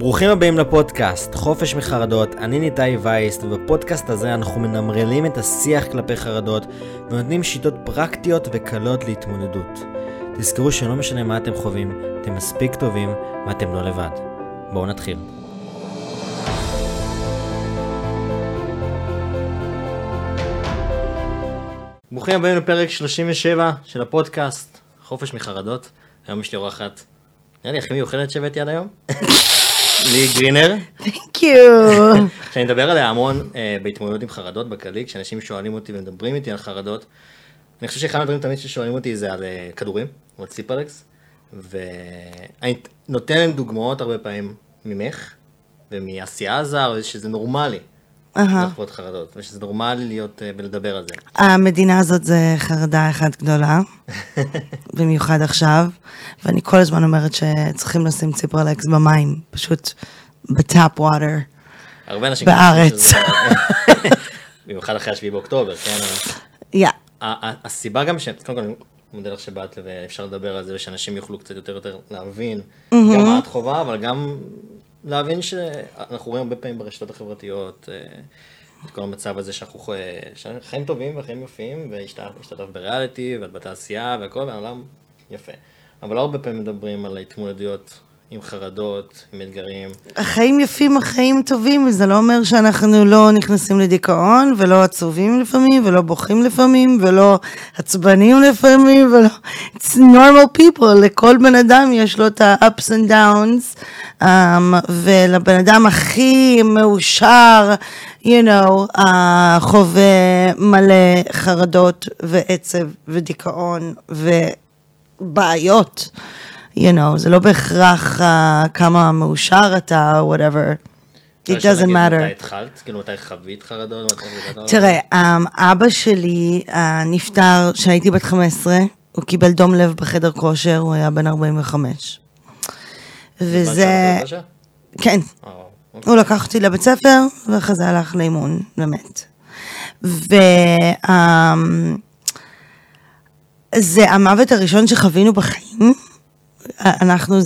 ברוכים הבאים לפודקאסט חופש מחרדות. אני ניתאי וייס, ובפודקאסט הזה אנחנו מנמרלים את השיח כלפי חרדות ונותנים שיטות פרקטיות וקלות להתמודדות. תזכרו שלא משנה מה אתם חווים, אתם מספיק טובים ואתם לא לבד. בואו נתחיל. ברוכים הבאים לפרק 37 של הפודקאסט חופש מחרדות. היום יש לי אורחת, נראה לי הכי מיוחדת שהבאתי עד היום, ליה גרינר. Thank you. כשאני מדבר עליה המון בהתמודדות עם חרדות בקליק, כשאנשים שואלים אותי ומדברים איתי על חרדות, אני חושב שאחד הדברים תמיד ששואלים אותי זה על כדורים, או על ציפרלקס, ואני נותן להם דוגמאות הרבה פעמים ממך, ומעשייה הזר, ושזה נורמלי לחוות חרדות, ושזה נורמלי להיות ולדבר על זה. המדינה הזאת זה חרדה אחת גדולה, במיוחד עכשיו, ואני כל הזמן אומרת שצריכים לשים ציפרלקס במים, פשוט בטאפ ווטר, בארץ. במיוחד אחרי השביעי באוקטובר, כן? הסיבה גם קודם כל, אני מודה לך שבאת ואפשר לדבר על זה, ושאנשים יוכלו קצת יותר להבין גם מה את חובה, אבל גם להבין שאנחנו רואים הרבה פעמים ברשתות החברתיות את כל המצב הזה שאנחנו חיים טובים וחיים יופיים, והשתתף בריאליטי ואת בתעשייה והכל, והעולם יפה. אבל הרבה פעמים מדברים על ההתמודדויות עם חרדות, עם אתגרים. החיים יפים, החיים טובים, זה לא אומר שאנחנו לא נכנסים לדיכאון, ולא עצובים לפעמים, ולא בוכים לפעמים, ולא עצבנים לפעמים, ולא... It's normal people, לכל בן אדם יש לו את ה-ups and downs, ולבן אדם הכי מאושר, you know, חווה מלא חרדות, ועצב, ודיכאון, ובעיות. you know, זה לא בהכרח כמה מאושר אתה, או whatever, it doesn't matter. מתי התחלת? כאילו מתי חווית חרדות? תראה, אבא שלי נפטר כשהייתי בת 15, הוא קיבל דום לב בחדר כושר, הוא היה בן 45. וזה... כן. הוא לקח אותי לבית ספר, ואחרי זה הלך לאימון, באמת. זה המוות הראשון שחווינו בחיים, אנחנו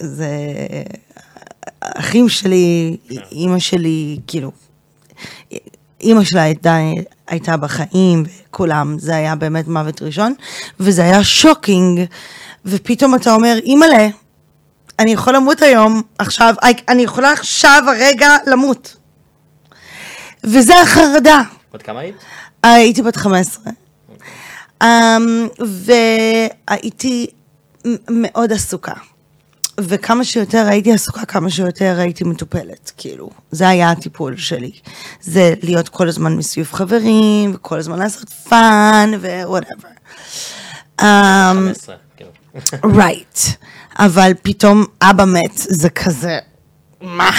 זה אחים שלי, אמא שלי, כאילו, אמא שלה הייתה בחיים, כולם, זה היה באמת מוות ראשון, וזה היה שוקינג, ופתאום אתה אומר, אמאלה, אני יכול למות היום, עכשיו, אני יכולה עכשיו הרגע למות. וזה החרדה. עוד כמה היית? הייתי בת 15. והייתי... מאוד עסוקה, וכמה שיותר הייתי עסוקה, כמה שיותר הייתי מטופלת, כאילו, זה היה הטיפול שלי, זה להיות כל הזמן מסביב חברים, וכל הזמן לעשות פאן, ו-whatever. 15, כאילו. Right, אבל פתאום אבא מת, זה כזה, מה?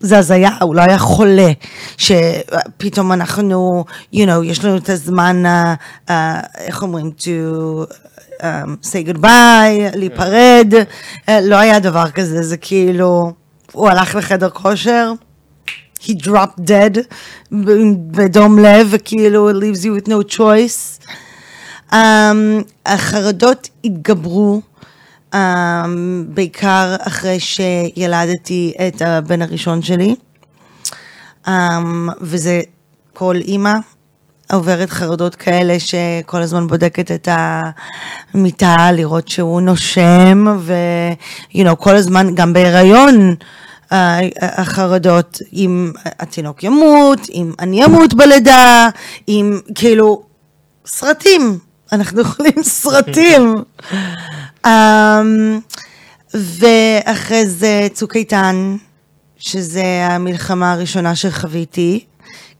זה הזיה, הוא לא היה חולה, שפתאום אנחנו, you know, יש לנו את הזמן, איך אומרים, say goodbye, להיפרד, לא היה דבר כזה, זה כאילו, הוא הלך לחדר כושר, he dropped dead, בדום לב, וכאילו, it leaves you with no choice. החרדות התגברו, בעיקר אחרי שילדתי את הבן הראשון שלי, וזה כל אימא, עוברת חרדות כאלה שכל הזמן בודקת את המיטה, לראות שהוא נושם, ו, you know, כל הזמן, גם בהיריון, החרדות, אם התינוק ימות, אם אני ימות בלידה, אם, כאילו, סרטים. אנחנו יכולים סרטים. ואחרי זה צוק איתן, שזה המלחמה הראשונה שחוויתי,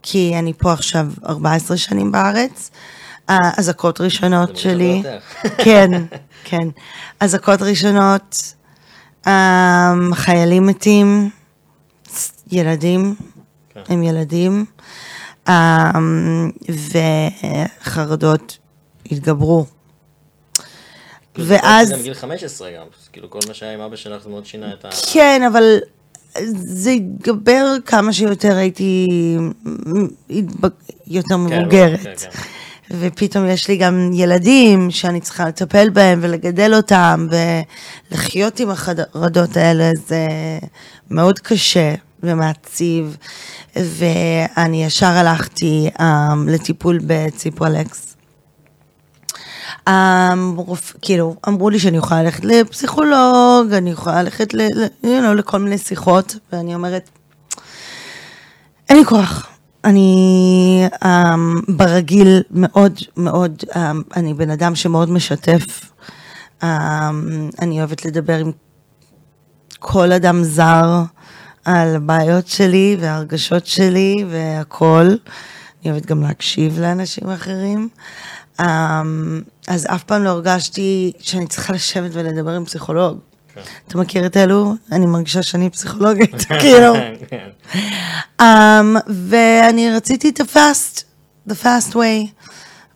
כי אני פה עכשיו 14 שנים בארץ, אזעקות ראשונות שלי, כן, כן, אזעקות ראשונות, חיילים מתים, ילדים, הם ילדים, וחרדות התגברו. ואז... זה מגיל 15 גם, כאילו כל מה שהיה עם אבא שלך זה מאוד שינה את ה... כן, אבל... זה התגבר כמה שיותר הייתי יותר מבוגרת, ופתאום יש לי גם ילדים שאני צריכה לטפל בהם ולגדל אותם, ולחיות עם החרדות האלה זה מאוד קשה ומעציב, ואני ישר הלכתי לטיפול בציפרלקס. כאילו, אמרו לי שאני יכולה ללכת לפסיכולוג, אני יכולה ללכת לכל מיני שיחות, ואני אומרת, אין לי כוח. אני ברגיל מאוד מאוד, אני בן אדם שמאוד משתף, אני אוהבת לדבר עם כל אדם זר על הבעיות שלי והרגשות שלי והכל, אני אוהבת גם להקשיב לאנשים אחרים, אז אף פעם לא הרגשתי שאני צריכה לשבת ולדבר עם פסיכולוג. אתה מכיר את אלו? אני מרגישה שאני פסיכולוגית, כאילו. ואני רציתי את the fast way,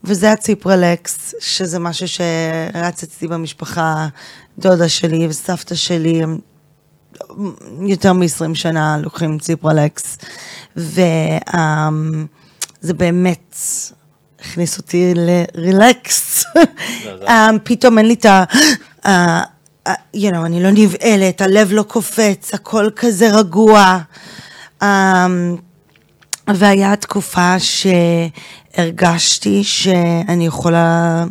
וזה הציפרלקס, שזה משהו שרצתי במשפחה, דודה שלי וסבתא שלי, יותר מ-20 שנה לוקחים ציפרלקס, וזה באמת הכניס אותי לרילקס. פתאום אין לי את אני לא נבעלת, הלב לא קופץ, הכל כזה רגוע. והיה תקופה שהרגשתי שאני יכולה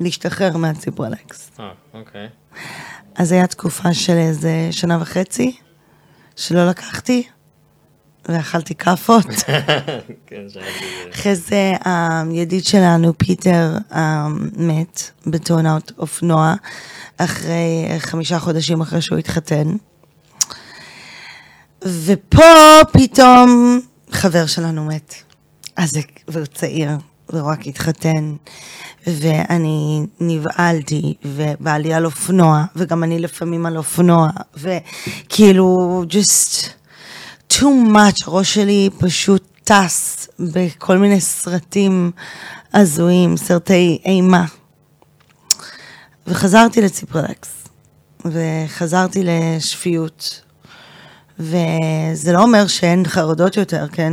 להשתחרר מהציפרלקס. אוקיי. אז היה תקופה של איזה 1.5 שנה שלא לקחתי, ואכלתי כפות. אחרי זה, הידיד שלנו, פיטר, מת בתאונת אופנוע, אחרי 5 חודשים אחרי שהוא התחתן. ופה פתאום חבר שלנו מת. והוא צעיר, והוא רק התחתן. ואני נבעלתי, ובעלי על אופנוע, וגם אני לפעמים על אופנוע. וכאילו, too much, הראש שלי פשוט טס בכל מיני סרטים עזויים, סרטי אימה. וחזרתי לציפרלקס, וחזרתי לשפיות, וזה לא אומר שאין חרדות יותר, כן?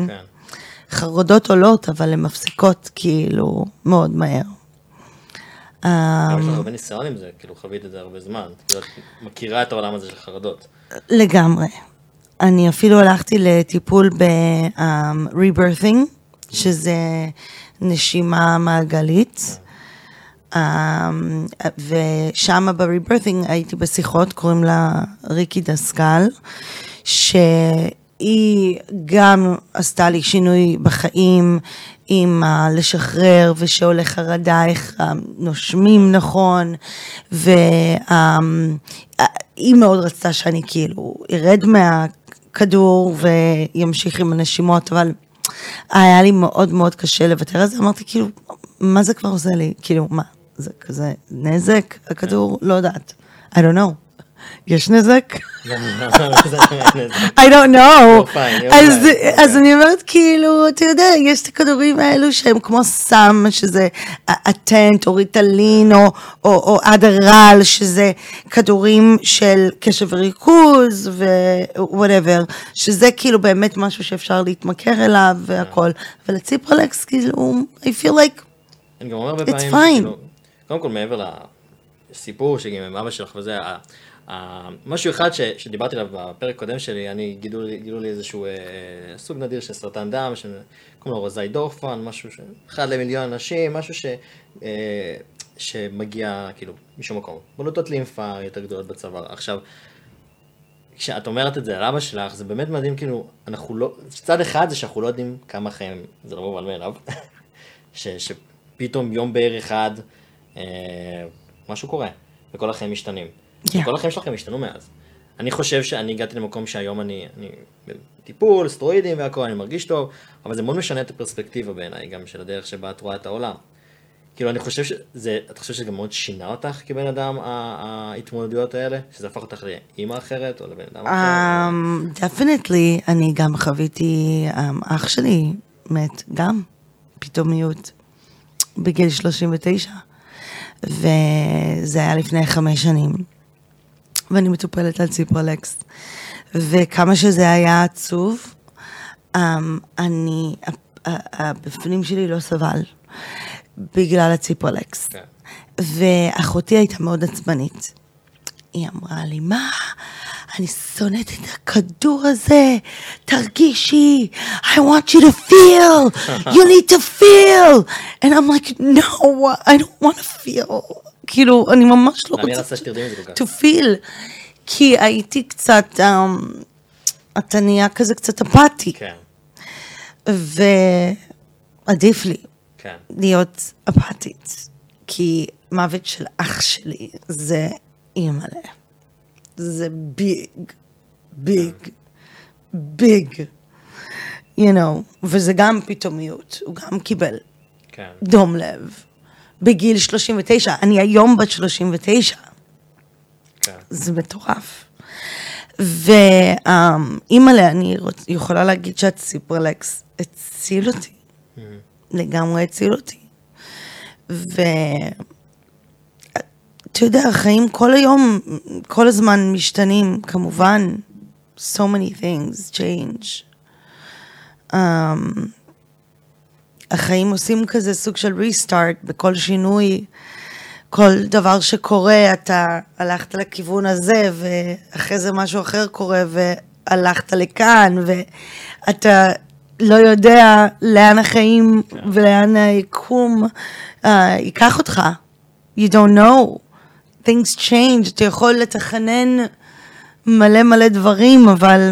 חרדות עולות, אבל הן מפסיקות כאילו מאוד מהר. יש לך הרבה ניסיון עם זה, כאילו חווית את זה הרבה זמן, כאילו את מכירה את העולם הזה של חרדות. לגמרי. אני אפילו הלכתי לטיפול ב-Rebirthing, שזה נשימה מעגלית, ושם ב-Rebirthing הייתי בשיחות, קוראים לה ריקי דסקל, שהיא גם עשתה לי שינוי בחיים עם לשחרר ושעולה חרדה, איך נושמים נכון, היא מאוד רצתה שאני כאילו ירד מהכדור וימשיך עם הנשימות, אבל היה לי מאוד מאוד קשה לוותר על זה. אמרתי כאילו, מה זה כבר עושה לי? כאילו, מה? זה כזה נזק? הכדור? לא יודעת. I don't know. יש נזק? I don't know. אז אני אומרת כאילו, אתה יודע, יש את הכדורים האלו שהם כמו סם, שזה אטנט או ריטלין או אדרל, שזה כדורים של קשב וריכוז ו-whatever, שזה כאילו באמת משהו שאפשר להתמכר אליו והכל. ולציפרלקס כאילו, I feel like it's fine. קודם כל מעבר לסיפור שגם עם אבא שלך וזה, משהו אחד שדיברתי עליו בפרק קודם שלי, גילו לי איזשהו סוג נדיר של סרטן דם, קוראים לו רוזאי דורפן, משהו אחד למיליון אנשים, משהו שמגיע כאילו משום מקום. בלוטות לימפה יותר גדולות בצוואר. עכשיו, כשאת אומרת את זה על אבא שלך, זה באמת מדהים, כאילו, צד אחד זה שאנחנו לא יודעים כמה חיים, זה לא מובן מאליו, שפתאום יום בערך אחד משהו קורה, וכל החיים משתנים. כל החיים שלכם השתנו מאז. אני חושב שאני הגעתי למקום שהיום אני בטיפול, סטרואידים והכל, אני מרגיש טוב, אבל זה מאוד משנה את הפרספקטיבה בעיניי, גם של הדרך שבה את רואה את העולם. כאילו, אני חושב שזה, את חושבת שזה גם מאוד שינה אותך כבן אדם, ההתמודדויות האלה? שזה הפך אותך לאמא אחרת או לבן אדם אחרת? Definitely, אני גם חוויתי, אח שלי מת גם, פתאומיות, בגיל 39, וזה היה לפני 5 שנים. ואני מטופלת על ציפרלקס. וכמה שזה היה עצוב, הבפנים שלי לא סבל. בגלל הציפרלקס. ואחותי הייתה מאוד עצבנית. היא אמרה לי, מה? אני שונאת את הכדור הזה. תרגישי. I want you to feel. You need to feel. And I'm like, no, I don't want to feel. כאילו, אני ממש לא רוצה to feel. כי הייתי קצת, אתה נהיה כזה קצת אפאתי. כן. ועדיף לי להיות אפאתית. כי מוות של אח שלי זה אימאלה. זה ביג. You know, וזה גם פתאומיות. הוא גם קיבל דום לב. בגיל 39, אני היום בת 39. זה מטורף. ואימאלה, אני יכולה להגיד שהציפרלקס הציל אותי. לגמרי הציל אותי. ואתה יודע, החיים כל היום, כל הזמן משתנים, כמובן. So many things change. החיים עושים כזה סוג של ריסטארט, בכל שינוי, כל דבר שקורה, אתה הלכת לכיוון הזה, ואחרי זה משהו אחר קורה, והלכת לכאן, ואתה לא יודע לאן החיים ולאן היקום ייקח אותך. You don't know. Things change. אתה יכול לתכנן מלא מלא דברים, אבל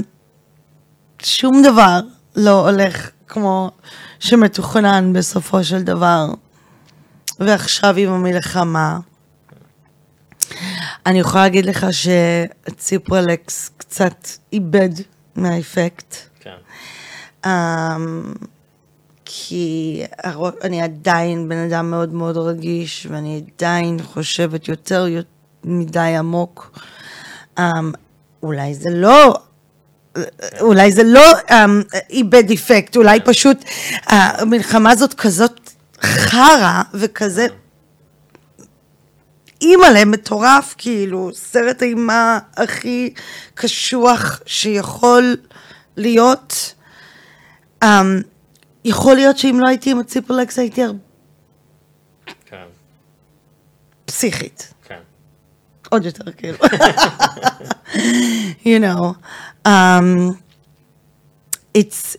שום דבר לא הולך כמו שמתוכנן בסופו של דבר. ועכשיו עם המלחמה, אני יכולה להגיד לך שציפרלקס קצת איבד מהאפקט. כי אני עדיין בן אדם מאוד מאוד רגיש, ואני עדיין חושבת יותר מדי עמוק. אולי זה לא איבד אפקט, אולי פשוט המלחמה הזאת כזאת חרה וכזה אימאלה מטורף, כאילו סרט אימה הכי קשוח שיכול להיות. יכול להיות שאם לא הייתי עם הציפרלקס הייתי פסיכית. עוד יותר כאילו. You know. It's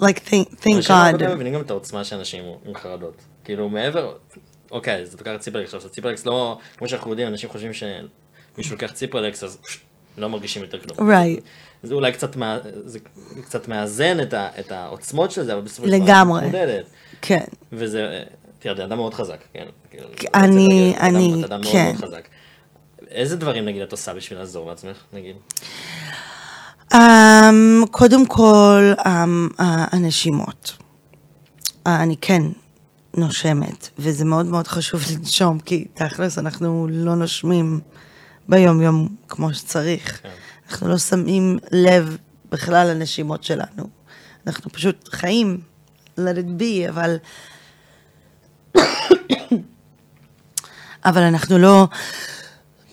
like thank God. אני מבינים גם את העוצמה שאנשים עם חרדות. כאילו מעבר, אוקיי, זה תוקח ציפרלקס. עכשיו, ציפרלקס לא, כמו שאנחנו יודעים, אנשים חושבים שמישהו לוקח ציפרלקס, אז לא מרגישים יותר כלום. Right. זה אולי קצת מאזן את העוצמות של זה, אבל בסופו של דבר לגמרי. כן. וזה, תראה, אתה אדם מאוד חזק. אני, כן. איזה דברים, נגיד, את עושה בשביל לעזור בעצמך, נגיד? קודם כל, הנשימות. אני כן נושמת, וזה מאוד מאוד חשוב לנשום, כי תכלס אנחנו לא נושמים ביום-יום כמו שצריך. אנחנו לא שמים לב בכלל לנשימות שלנו. אנחנו פשוט חיים, let it be, אבל אנחנו לא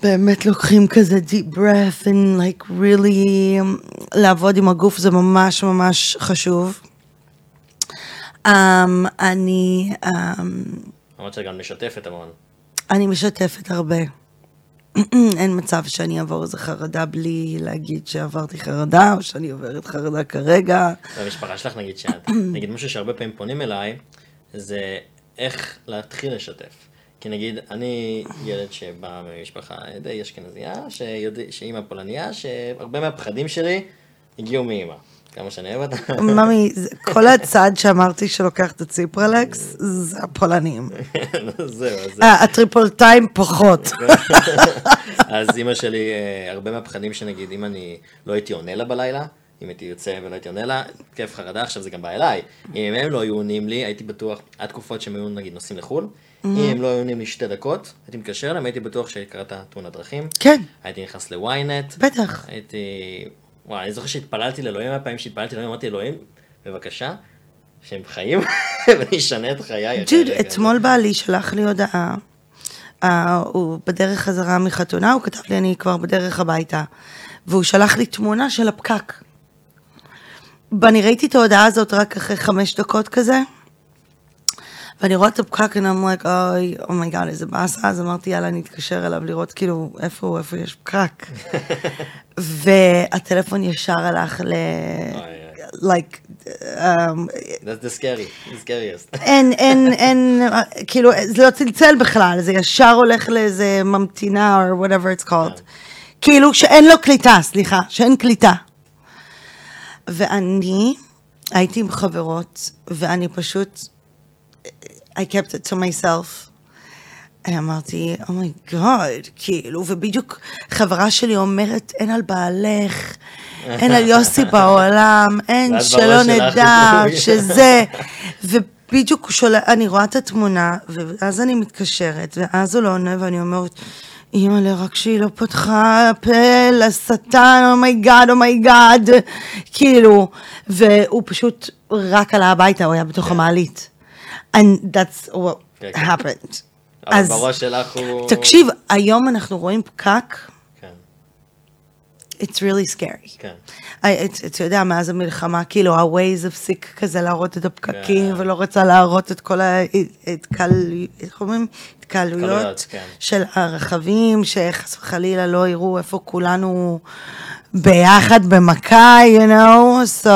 באמת לוקחים כזה deep breath and like really לעבוד עם הגוף, זה ממש ממש חשוב. אני אמרת שגם משתפת המון. אני משתפת הרבה. אין מצב שאני אעבור איזה חרדה בלי להגיד שעברתי חרדה, או שאני עוברת חרדה כרגע. והמשפחה שלך נגיד שאת, נגיד משהו שהרבה פעמים פונים אליי, זה איך להתחיל לשתף. כי נגיד, אני ילד שבא ממשפחה די אשכנזייה, שאימא פולניה, שהרבה מהפחדים שלי הגיעו מאימא. כמה שאני אוהבת. ממי, כל הצד שאמרתי שלוקח את הציפרלקס, זה הפולנים. זהו, אז הטריפולטיים פחות. אז אימא שלי, הרבה מהפחדים שנגיד, אם אני לא הייתי עונה לה בלילה, אם הייתי יוצא ולא הייתי עונה לה, כיף חרדה, עכשיו זה גם בא אליי. אם הם לא היו עונים לי, הייתי בטוח, התקופות שהם היו נגיד נוסעים לחול, אם לא היו עונים לי 2 דקות, הייתי מתקשר להם, הייתי בטוח שקראת תאונת דרכים. כן. הייתי נכנס לוויינט. בטח. הייתי, וואי, אני זוכר שהתפללתי לאלוהים, הפעמים שהתפללתי לאלוהים, אמרתי אלוהים, בבקשה, שהם חיים, ואני אשנה את חיי. ג'וד, אתמול בעלי שלח לי הודעה, הוא בדרך חזרה מחתונה, הוא כתב לי, אני כבר בדרך הביתה, והוא שלח לי תמונה של הפקק. ואני ראיתי את ההודעה הזאת רק אחרי 5 דקות כזה, ואני רואה את הפקק, and I'm like, oh my god, איזה באסה, אז אמרתי, יאללה, אני אתקשר אליו לראות, כאילו, איפה יש פקק. והטלפון ישר הלך ל... like that's the scariest and כאילו זה לא צלצל בכלל, זה ישר הולך לאיזה ממתינה or whatever it's called, כאילו שאין לו קליטה, סליחה, שאין קליטה. ואני הייתי עם חברות ואני פשוט I kept it to myself, אמרתי oh my god, כאילו, ובדיוק חברה שלי אומרת אין על בעלך, אין על יוסי בעולם, אין שלא נדע, שזה, ובדיוק אני רואה את התמונה, ואז אני מתקשרת, ואז הוא לא עונה, ואני אומרת, אמא לי, רק שהיא לא פותחה פה לשטן, אומי גאד, כאילו, והוא פשוט רק עלה הביתה, הוא היה בתוך המעלית. And that's what happened. אבל בראש שלך הוא... תקשיב, היום אנחנו רואים פקק, it's really scary. אתה יודע, מאז המלחמה, כאילו, ה-Waze הפסיק כזה להראות את הפקקים, ולא רצה להראות את כל ההתקלויות של הרכבים, שחס וחלילה לא יראו איפה כולנו ביחד במכה, you know, so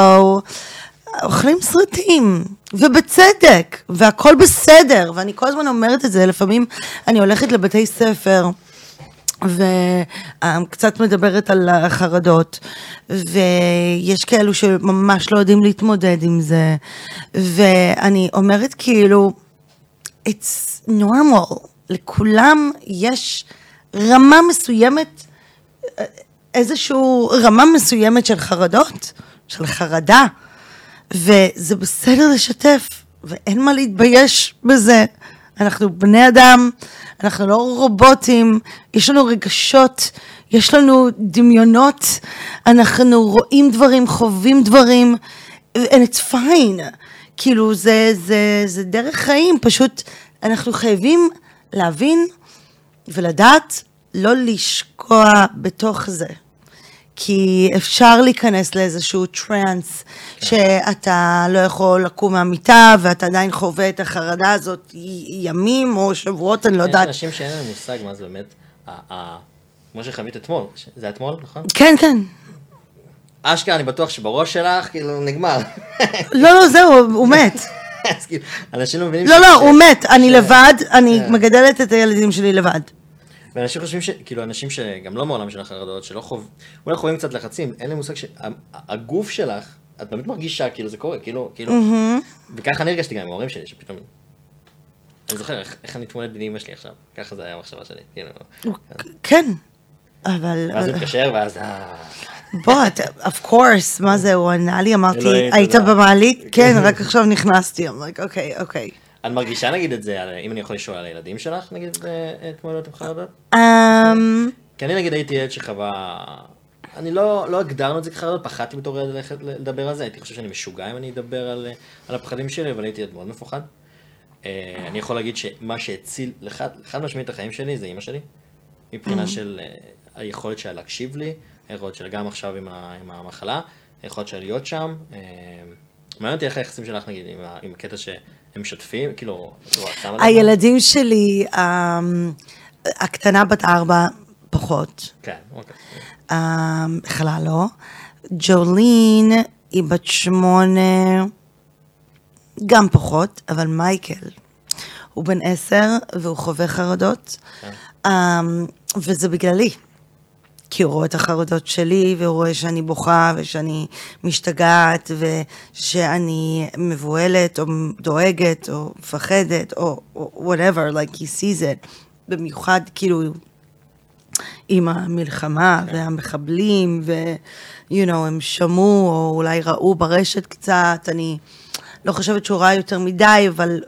אוכלים סרטים, ובצדק, והכל בסדר, ואני כל הזמן אומרת את זה, לפעמים אני הולכת לבתי ספר, וקצת מדברת על החרדות, ויש כאלו שממש לא יודעים להתמודד עם זה, ואני אומרת כאילו, it's normal, לכולם יש רמה מסוימת, איזשהו רמה מסוימת של חרדות, של חרדה, וזה בסדר לשתף, ואין מה להתבייש בזה, אנחנו בני אדם, אנחנו לא רובוטים, יש לנו רגשות, יש לנו דמיונות, אנחנו רואים דברים, חווים דברים, and it's fine. כאילו זה דרך חיים, פשוט אנחנו חייבים להבין ולדעת, לא לשקוע בתוך זה. כי אפשר להיכנס לאיזשהו טרנס, שאתה לא יכול לקום מהמיטה, ואתה עדיין חווה את החרדה הזאת ימים או שבועות, אני לא יודעת. יש אנשים שאין להם מושג מה זה באמת, כמו שחווית אתמול, זה היה אתמול, נכון? כן. אשכרה, אני בטוח שבראש שלך, כאילו, נגמר. לא, זהו, הוא מת. אנשים לא מבינים... לא, הוא מת, אני לבד, אני מגדלת את הילדים שלי לבד. ואנשים חושבים שכאילו אנשים שגם לא מעולם של החרדות, שלא חווים קצת לחצים, אין לי מושג שהגוף שלך, את באמת מרגישה כאילו זה קורה, כאילו, וככה אני הרגשתי גם עם ההורים שלי, שפתאום, אני זוכר איך אני מתמודד בין אמא שלי עכשיו, ככה זה היה המחשבה שלי, כאילו. כן, אבל... ואז הוא מתקשר ואז... בוא, of course, מה זה, הוא ענה לי, אמרתי, היית במעלית? כן, רק עכשיו נכנסתי, אמרתי, אוקיי. את מרגישה, נגיד, את זה, אם אני יכול לשאול על הילדים שלך, נגיד, התמודדות עם חרדות? כי אני, נגיד, הייתי ילד שחווה... אני לא הגדרנו את זה כחרדות, פחדתי בתור ילד לדבר על זה, הייתי חושב שאני משוגע אם אני אדבר על הפחדים שלי, אבל הייתי ילד מאוד מפוחד. אני יכול להגיד שמה שהציל לחד משמעית החיים שלי זה אמא שלי, מבחינה של היכולת שלה להקשיב לי, היכולת שלה גם עכשיו עם המחלה, היכולת שלה להיות שם. מעניין אותי איך היחסים שלך, נגיד, עם הקטע שהם משתפים, כאילו... הילדים שלי, הקטנה בת 4 פחות. כן, אוקיי. בכלל לא. ג'ולין היא בת 8, גם פחות, אבל מייקל, הוא בן 10 והוא חווה חרדות, וזה בגללי. כי הוא רואה את החרדות שלי, והוא רואה שאני בוכה, ושאני משתגעת, ושאני מבוהלת, או דואגת, או מפחדת, או whatever, like he sees it. במיוחד, כאילו, עם המלחמה, והמחבלים, you know, הם שמעו, או אולי ראו ברשת קצת, אני לא חושבת שהוא ראה יותר מדי, אבל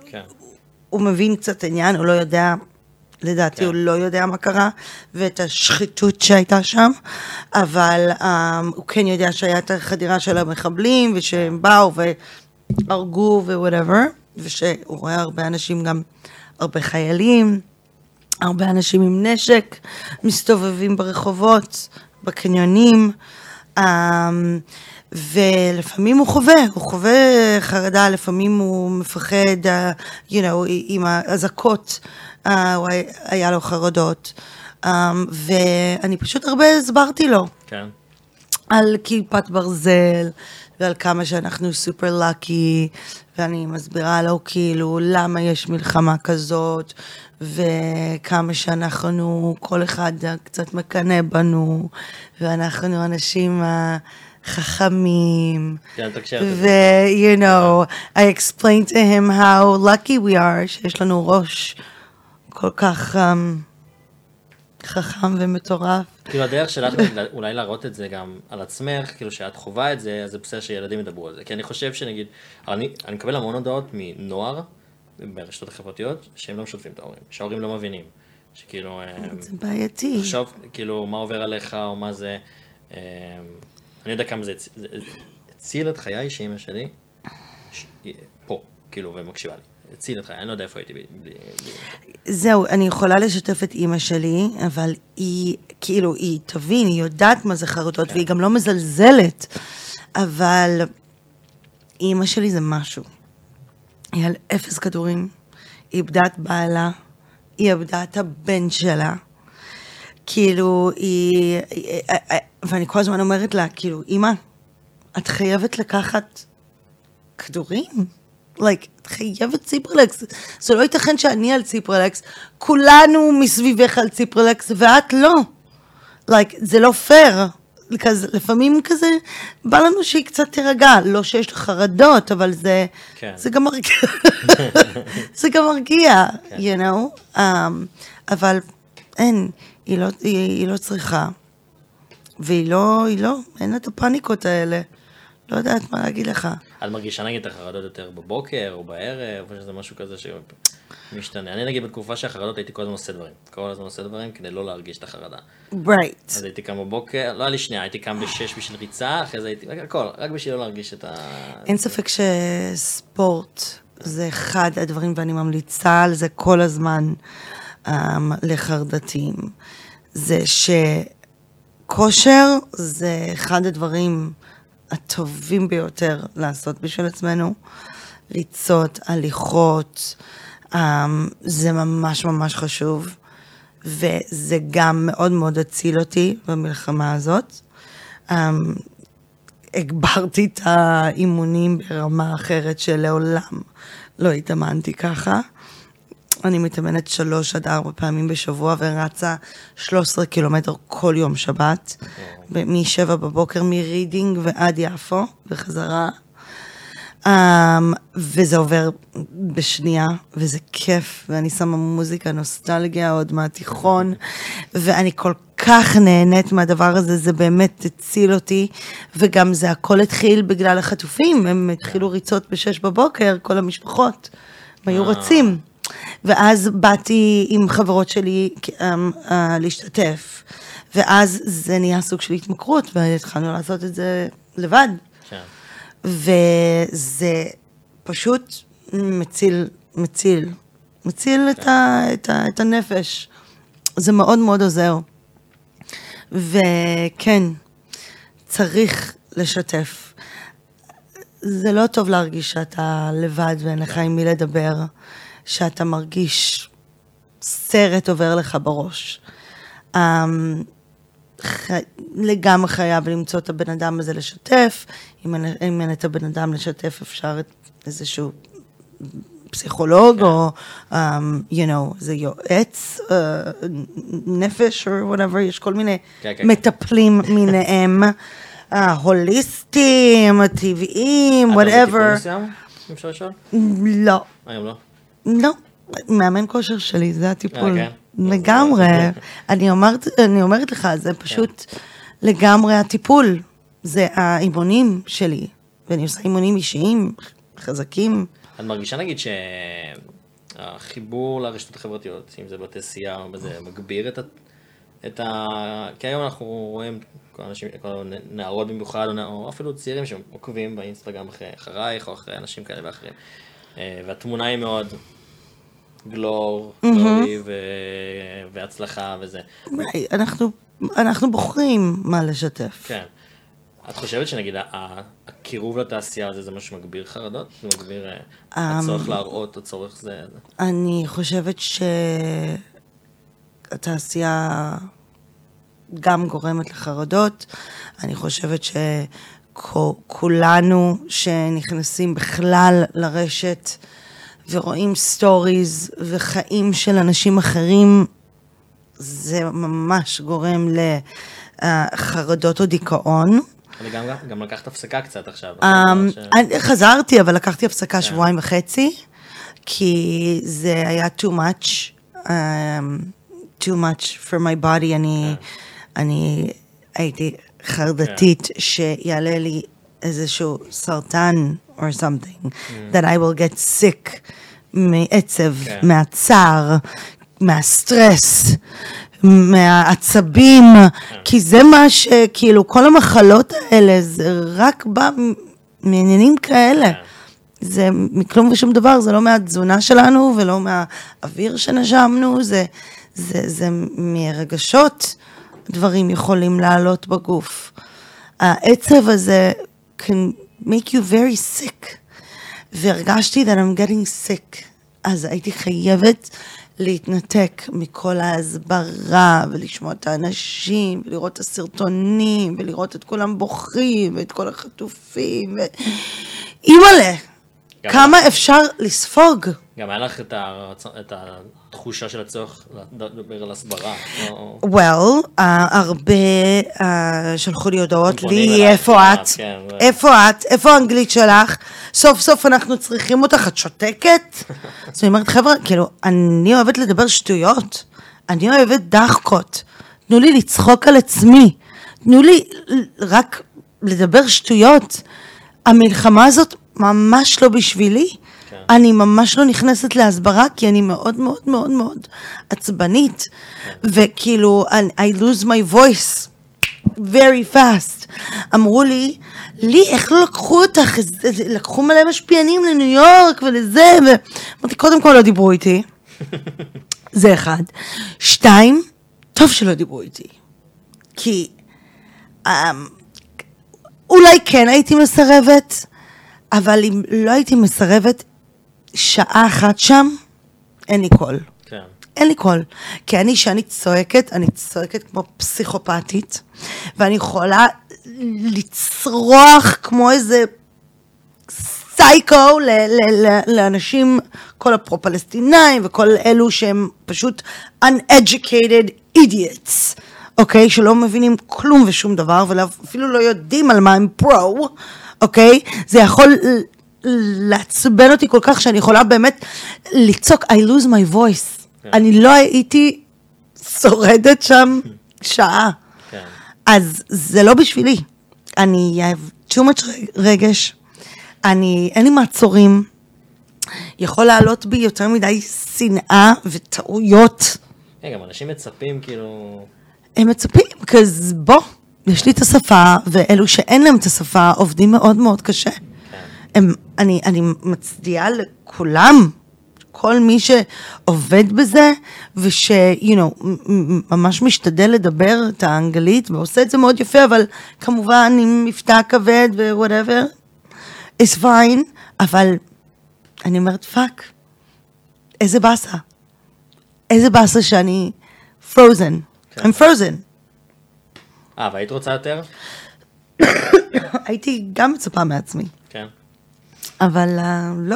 הוא מבין קצת עניין, הוא לא יודע... לדעתי הוא לא יודע מה קרה, ואת השחיתות שהייתה שם, אבל הוא כן יודע שהיה את החדירה של המחבלים, ושהם באו והרגו ו-whatever, ושהוא רואה הרבה אנשים, גם הרבה חיילים, הרבה אנשים עם נשק, מסתובבים ברחובות, בקניונים, ולפעמים הוא חווה חרדה, לפעמים הוא מפחד, עם האזעקות, היה לו חרדות, ואני פשוט הרבה הסברתי לו. כן. על כיפת ברזל, ועל כמה שאנחנו סופר לקי, ואני מסבירה לו למה יש מלחמה כזאת, וכמה שאנחנו, כל אחד קצת מקנה בנו, ואנחנו אנשים חכמים. I explained to him how lucky we are, שיש לנו ראש כל כך חכם ומטורף. הדרך שלך אולי להראות את זה גם על עצמך, שאת חובה את זה, אז זה בסדר שילדים ידברו על זה. כי אני חושב שנגיד, אני מקבל המון הודעות מנוער, ברשתות החברתיות, שהם לא משותפים את ההורים, שההורים לא מבינים. זה בעייתי. עכשיו, מה עובר עליך או מה זה, אני יודע כמה זה הציל את חיי, שאמא שלי פה, ומקשיבה לי. הציל את חיי, אני לא יודע איפה הייתי. זהו, אני יכולה לשתף את אמא שלי, אבל היא, היא תבין, היא יודעת מה זה חרדות, והיא גם לא מזלזלת, אבל אמא שלי זה משהו. היא על 0 כדורים, היא איבדה את בעלה, היא איבדה את הבן שלה, ואני כל הזמן אומרת לה, אמא, את חייבת לקחת כדורים? את חייבת ציפרלקס, זה לא ייתכן שאני על ציפרלקס, כולנו מסביבך על ציפרלקס, ואת לא. זה לא פייר. לפעמים כזה, בא לנו שהיא קצת תרגע, לא שיש לך חרדות, אבל זה, כן. זה גם מרגיע, זה גם מרגיע, כן. אבל אין, היא לא צריכה, והיא לא, אין את הפאניקות האלה, לא יודעת מה להגיד לך. את מרגישה נגיד את החרדות יותר בבוקר או בערב, או שזה משהו כזה שמשתנה. אני נגיד בתקופה שהחרדות הייתי כל הזמן עושה דברים. כדי לא להרגיש את החרדה. Right. אז הייתי קם בבוקר, לא היה לי שנייה, הייתי קם ב6 בשביל ריצה, אחרי זה הייתי, רק בשביל לא להרגיש את ה... אין ספק שספורט זה אחד הדברים, ואני ממליצה על זה כל הזמן לחרדתיים. זה שכושר זה אחד הדברים... הטובים ביותר לעשות בשביל עצמנו, ריצות, הליכות, זה ממש ממש חשוב, וזה גם מאוד מאוד הציל אותי במלחמה הזאת. הגברתי את האימונים ברמה אחרת שלעולם לא התאמנתי ככה. אני מתאמנת 3-4 פעמים בשבוע ורצה 13 קילומטר כל יום שבת, מ-7 בבוקר, מרידינג ועד יפו, בחזרה. וזה עובר בשנייה, וזה כיף, ואני שמה מוזיקה, נוסטלגיה עוד מהתיכון, ואני כל כך נהנית מהדבר הזה, זה באמת הציל אותי, וגם זה הכל התחיל בגלל החטופים, הם התחילו ריצות ב6 בבוקר, כל המשפחות, הם היו רצים. ואז באתי עם חברות שלי להשתתף, ואז זה נהיה סוג של התמכרות, והתחלנו לעשות את זה לבד. וזה פשוט מציל את הנפש. זה מאוד מאוד עוזר. וכן, צריך לשתף. זה לא טוב להרגיש שאתה לבד ואין לך עם מי לדבר. שאתה מרגיש סרט עובר לך בראש. לגמרי חייב למצוא את הבן אדם הזה לשתף. אם אין את הבן אדם לשתף, אפשר איזשהו פסיכולוג או, זה יועץ, נפש או whatever, יש כל מיני מטפלים מיניהם, הוליסטים, טבעיים, whatever. אפשר לשאול? לא. היום לא? לא, מאמן כושר שלי, זה הטיפול, לגמרי, אני אומרת לך, זה פשוט לגמרי הטיפול, זה האימונים שלי, ואני עושה אימונים אישיים, חזקים. את מרגישה נגיד שהחיבור לרשתות החברתיות, אם זה בתעשייה או בזה, מגביר את ה... כי היום אנחנו רואים כל אנשים, כל נערות במיוחד, או אפילו צעירים שעוקבים באינסטגרם אחרייך, או אחרי אנשים כאלה ואחרים. והתמונה היא מאוד גלור, גלורי והצלחה וזה. אנחנו בוחרים מה לשתף. כן. את חושבת שנגיד הקירוב לתעשייה הזה זה מה שמגביר חרדות? זה מגביר הצורך להראות, הצורך זה? אני חושבת שהתעשייה גם גורמת לחרדות. אני חושבת שכולנו שנכנסים בכלל לרשת ורואים סטוריז וחיים של אנשים אחרים, זה ממש גורם לחרדות או דיכאון. אני גם לקחת הפסקה קצת עכשיו. חזרתי, אבל לקחתי הפסקה 2.5 שבועות, כי זה היה too much for my body. אני הייתי חרדתית שיעלה לי איזשהו סרטן or something, that I will get sick מעצב, מהצער, מהסטרס, מהעצבים, כי זה מה שכאילו כל המחלות האלה זה רק בא מעניינים כאלה, זה מכלום ושום דבר, זה לא מהתזונה שלנו ולא מהאוויר שנשמנו, זה מרגשות דברים יכולים לעלות בגוף. העצב הזה can make you very sick, והרגשתי that I'm getting sick, אז הייתי חייבת להתנתק מכל ההסברה, ולשמוע את האנשים, ולראות את הסרטונים, ולראות את כולם בוכים, ואת כל החטופים, אימאלה, כמה אפשר לספוג? גם היה לך את התחושה של הצורך לדבר על הסברה. Well, הרבה שלחו לי הודעות לי, איפה את? איפה את? איפה האנגלית שלך? סוף סוף אנחנו צריכים אותך, את שותקת? זאת אומרת, חבר'ה, כאילו, אני אוהבת לדבר שטויות, אני אוהבת דחקות, תנו לי לצחוק על עצמי, תנו לי רק לדבר שטויות. המלחמה הזאת ממש לא בשבילי, אני ממש לא נכנסת להסברה, כי אני מאוד מאוד מאוד מאוד עצבנית, וכאילו, I lose my voice very fast. אמרו לי, איך לא לקחו אותך? לקחו מלא משפיענים לניו יורק ולזה, אמרתי, קודם כל לא דיברו איתי, זה אחד. 2, טוב שלא דיברו איתי, כי אולי כן הייתי מסרבת, אבל אם לא הייתי מסרבת, שעה אחת שם, אין לי קול. כן. אין לי קול. כי אני, שאני צועקת, אני צועקת כמו פסיכופתית, ואני יכולה לצרוח כמו איזה סייקו לאנשים, כל הפרו-פלסטינאים, וכל אלו שהם פשוט uneducated idiots, אוקיי? שלא מבינים כלום ושום דבר, ואפילו לא יודעים על מה הם פרו, אוקיי? זה יכול לעצבן אותי כל כך שאני יכולה באמת לצעוק, I lose my voice. אני לא הייתי שורדת שם שעה. אז זה לא בשבילי. אני have too much רגש. אין לי מעצורים. יכול לעלות בי יותר מדי שנאה וטעויות. גם אנשים מצפים כאילו... הם מצפים, אז בוא, יש לי את השפה, ואלו שאין להם את השפה עובדים מאוד מאוד קשה. אני מצדיעה לכולם, כל מי שעובד בזה, וש, you know, ממש משתדל לדבר את האנגלית, ועושה את זה מאוד יפה, אבל כמובן עם מבטא כבד ו-whatever, it's fine, אבל אני אומרת, פאק, איזה באסה. איזה באסה שאני frozen. I'm frozen. והיית רוצה יותר? הייתי גם מצפה מעצמי. כן. אבל לא.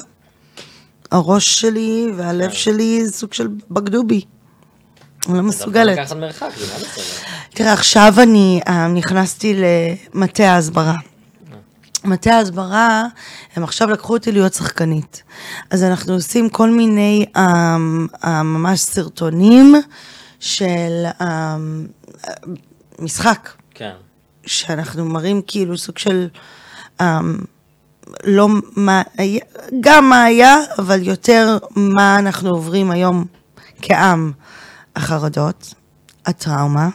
הראש שלי והלב שלי זה סוג של בגדובי. אני לא מסוגלת. לקחת מרחק, זה לא בסדר. תראה, עכשיו אני נכנסתי למטה ההסברה. מטה ההסברה, הם עכשיו לקחו אותי להיות שחקנית. אז אנחנו עושים כל מיני ממש סרטונים של משחק. כן. שאנחנו מראים כאילו סוג של... לא מה היה, גם מה היה, אבל יותר מה אנחנו עוברים היום כעם. החרדות, הטראומה,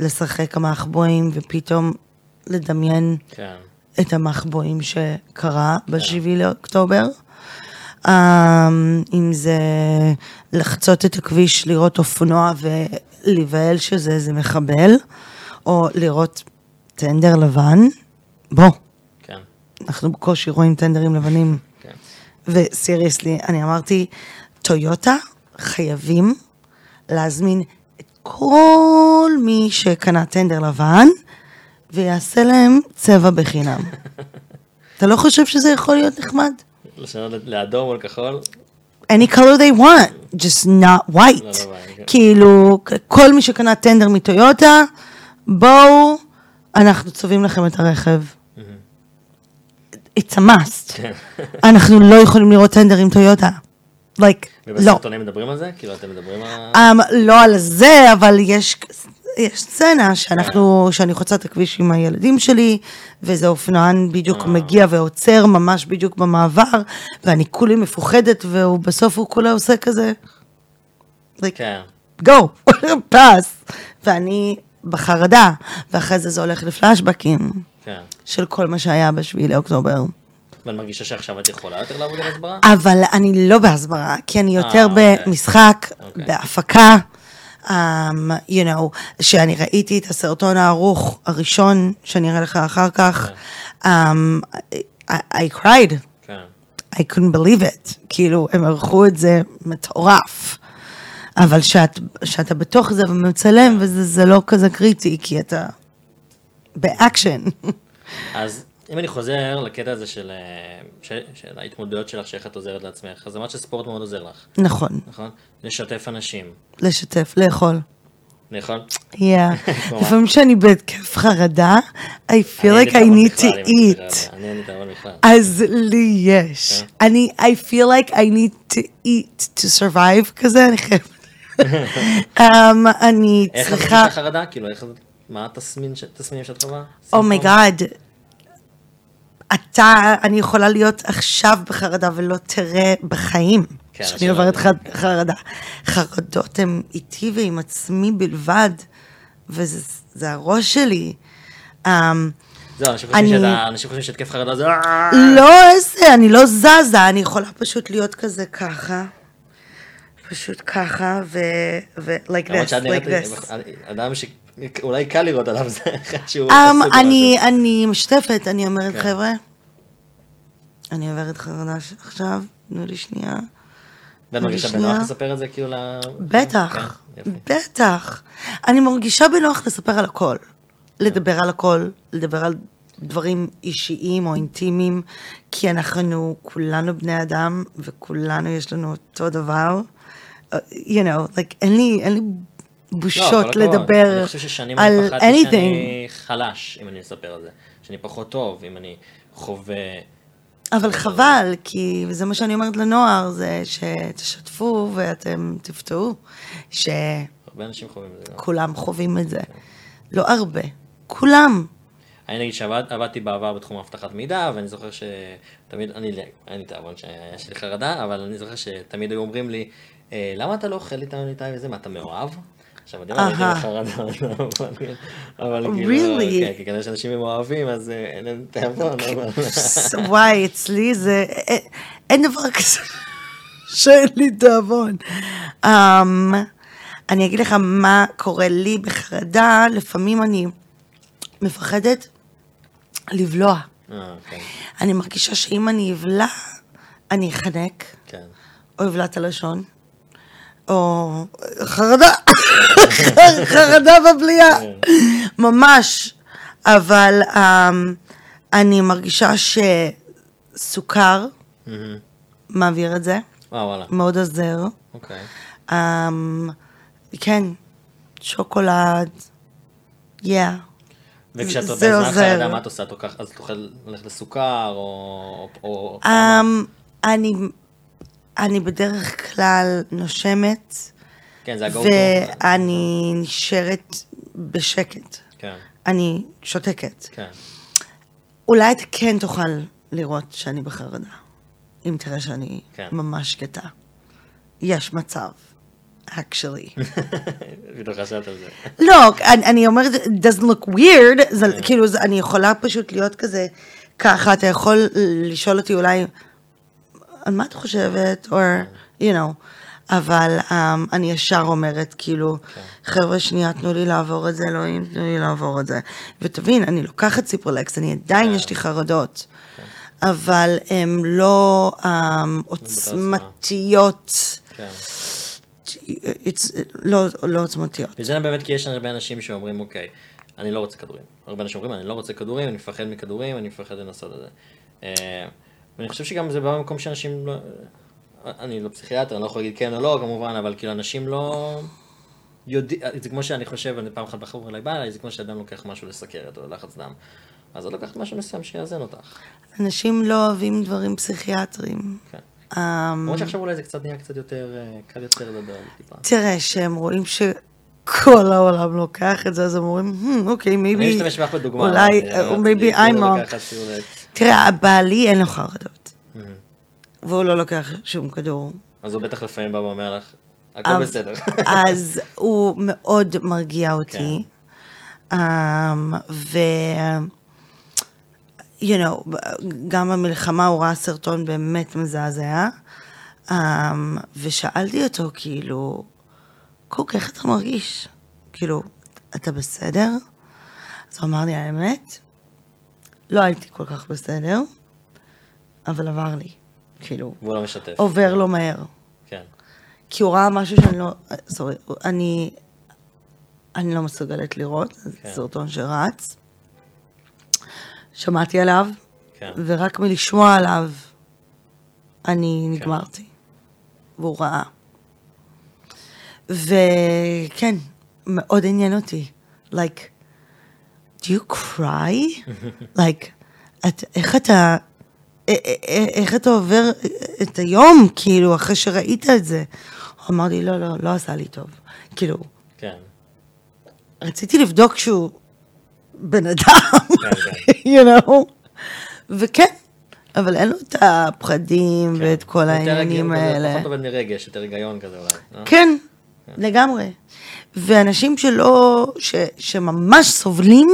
לשחק המחבואים ופתאום לדמיין את המחבואים שקרה ב7 באוקטובר. אם זה לחצות את הכביש, לראות אופנוע ולהיוועל שזה מחבל, או לראות טנדר לבן, בוא. כן. אנחנו בקושי רואים טנדרים לבנים. כן. וסיריסלי, אני אמרתי, טויוטה חייבים להזמין את כל מי שקנה טנדר לבן, ויעשה להם צבע בחינם. אתה לא חושב שזה יכול להיות נחמד? לשנות לאדום או לכחול? Any color they want, just not white. כאילו, כל מי שקנה טנדר מטויוטה, בואו, אנחנו צובעים לכם את הרכב. It's a must. אנחנו לא יכולים לראות טנדר עם טויוטה. Like, לא. ובסרטונים מדברים על זה? כאילו, אתם מדברים על... לא על זה, אבל יש... יש סצנה שאני חוצה את הכביש עם הילדים שלי, וזה אופנוען בדיוק מגיע ועוצר ממש בדיוק במעבר, ואני כולי מפוחדת, ובסוף הוא כולה עושה כזה, גו, פס, ואני בחרדה, ואחרי זה הולך לפלאשבקים, של כל מה שהיה בשבילי אוקטובר. ואני מרגישה שעכשיו את יכולה יותר לעבוד על הסברה? אבל אני לא בהסברה, כי אני יותר במשחק, בהפקה, you know, שאני ראיתי את הסרטון הארוך הראשון שאני אראה לך אחר כך, I cried. I couldn't believe it. כאילו, הם ערכו את זה מטורף. אבל שאתה בתוך זה ומצלם, וזה לא כזה קריטי, כי אתה באקשן. אז אם אני חוזר לקטע הזה של ההתמודדות שלך, שאיך את עוזרת לעצמך, אז אמרת שספורט מאוד עוזר לך. נכון. נכון? לשתף אנשים. לשתף, לאכול. לאכול? Yeah. לפעמים שאני בהתקף חרדה, I feel like I need to eat. אני אין לי תאבון בכלל. אז לי יש. אני, I feel like I need to eat to survive, כזה אני חייבת. אני צריכה... איך את מרגישה חרדה? כאילו, מה התסמינים שאת חווה? Oh my God. אתה, אני יכולה להיות עכשיו בחרדה ולא תראה בחיים שאני עוברת חרדה. חרדות הן איתי ועם עצמי בלבד, וזה הראש שלי. זהו, אנשים חושבים שתקף חרדה זה... לא, איזה, אני לא זזה, אני יכולה פשוט להיות כזה ככה. פשוט ככה, like this, like this. אדם ש... אולי קל לראות עליו זה אחרי שהוא... אני משתפת, אני אומרת חבר'ה, אני עוברת חרדה עכשיו, תנו לי שנייה. ואת מרגישה בנוח לספר את זה כאילו ל... בטח, בטח. אני מרגישה בנוח לספר על הכל. לדבר על הכל, לדבר על דברים אישיים או אינטימיים, כי אנחנו כולנו בני אדם, וכולנו יש לנו אותו דבר. You know, like, אין לי... בושות לדבר על anything. שאני חלש, אם אני אספר על זה. שאני פחות טוב, אם אני חווה... אבל חבל, כי זה מה שאני אומרת לנוער, זה שתשתפו ואתם תפתעו. הרבה אנשים חווים את זה. כולם חווים את זה. לא הרבה. כולם. אני נגיד שעבדתי בעבר בתחום הבטחת מידע, ואני זוכר שתמיד... אני תאבון שיש לי חרדה, אבל אני זוכר שתמיד היו אומרים לי, למה אתה לא אוכל איתנו איתי וזה? מה, אתה מאוהב? עכשיו, אני לא יודעת לחרדה, אבל כאילו, כי כנראה שאנשים הם אוהבים, אז אין להם תיאבון. וואי, אצלי זה, אין דבר כזה שאין לי תיאבון. אני אגיד לך מה קורה לי בחרדה, לפעמים אני מפחדת לבלוע. אני מרגישה שאם אני אבלע, אני אחנק, או אבלע את הלשון. או חרדה, חרדה בבליעה, ממש, אבל אני מרגישה שסוכר מעביר את זה, מאוד עזר, כן, שוקולד, יא. וכשאת עוד בזמן חרדה, מה את עושה? אז את אוכל ללכת לסוכר או... אני בדרך כלל נושמת, ואני נשארת בשקט. אני שותקת. אולי אתה כן תוכל לראות שאני בחרדה, אם תראה שאני ממש שקטה. יש מצב, actually. ותחשבת על זה. לא, אני אומרת, it doesn't look weird, כאילו אני יכולה פשוט להיות כזה, ככה, אתה יכול לשאול אותי אולי, על מה את חושבת, or, you know, אבל אני ישר אומרת, כאילו, חבר'ה שנייה, תנו לי לעבור את זה, אלוהים, תנו לי לעבור את זה. ותבין, אני לוקחת ציפרלקס, אני עדיין יש לי חרדות, אבל הן לא עוצמתיות. כן. לא עוצמתיות. וזה באמת כי יש הרבה אנשים שאומרים, אוקיי, אני לא רוצה כדורים. הרבה אנשים אומרים, אני לא רוצה כדורים, אני מפחד מכדורים, אני מפחד לנסות את זה. ואני חושב שגם זה בא במקום שאנשים לא... אני לא פסיכיאטר, אני לא יכול להגיד כן או לא, כמובן, אבל כאילו אנשים לא... זה כמו שאני חושב, פעם אחת בחור אליי בא אליי, זה כמו שאדם לוקח משהו לסכרת או לחץ דם. אז את לוקחת משהו מסוים שיאזן אותך. אנשים לא אוהבים דברים פסיכיאטריים. כן. כמו שעכשיו אולי זה קצת נהיה קצת יותר, קל יותר לדבר טיפה. תראה, שהם רואים שכל העולם לוקח את זה, אז הם אומרים, אוקיי, maybe... אני משתמש לך בדוגמה. אולי, maybe I'm on. תראה, הבעלי אין לו חרדות. והוא לא לוקח שום כדור. אז הוא בטח לפעמים בא ואומר לך, הכל בסדר. אז הוא מאוד מרגיע אותי. ו... you know, גם במלחמה הוא ראה סרטון באמת מזעזע, ושאלתי אותו, כאילו, קוק, איך אתה מרגיש? כאילו, אתה בסדר? אז הוא אמר לי, האמת, לא הייתי כל כך בסדר, אבל עבר לי, כאילו, הוא לא משתף. עובר לו מהר. כן. כי הוא ראה משהו שאני לא, אני לא מסוגלת לראות, זה סרטון שרץ, שמעתי עליו, ורק מלשמוע עליו, אני נגמרתי. והוא ראה. וכן, מאוד עניין אותי. Like, do you cry? Like, איך אתה עובר את היום, כאילו, אחרי שראית את זה? הוא אמר לי, לא, לא, לא עשה לי טוב. כאילו, רציתי לבדוק שהוא... בן אדם, you know, וכן, אבל אין לו את הפחדים ואת כל העניינים האלה. פחות עובד מרגש, יותר היגיון כזה אולי. כן, לגמרי. ואנשים שלא, שממש סובלים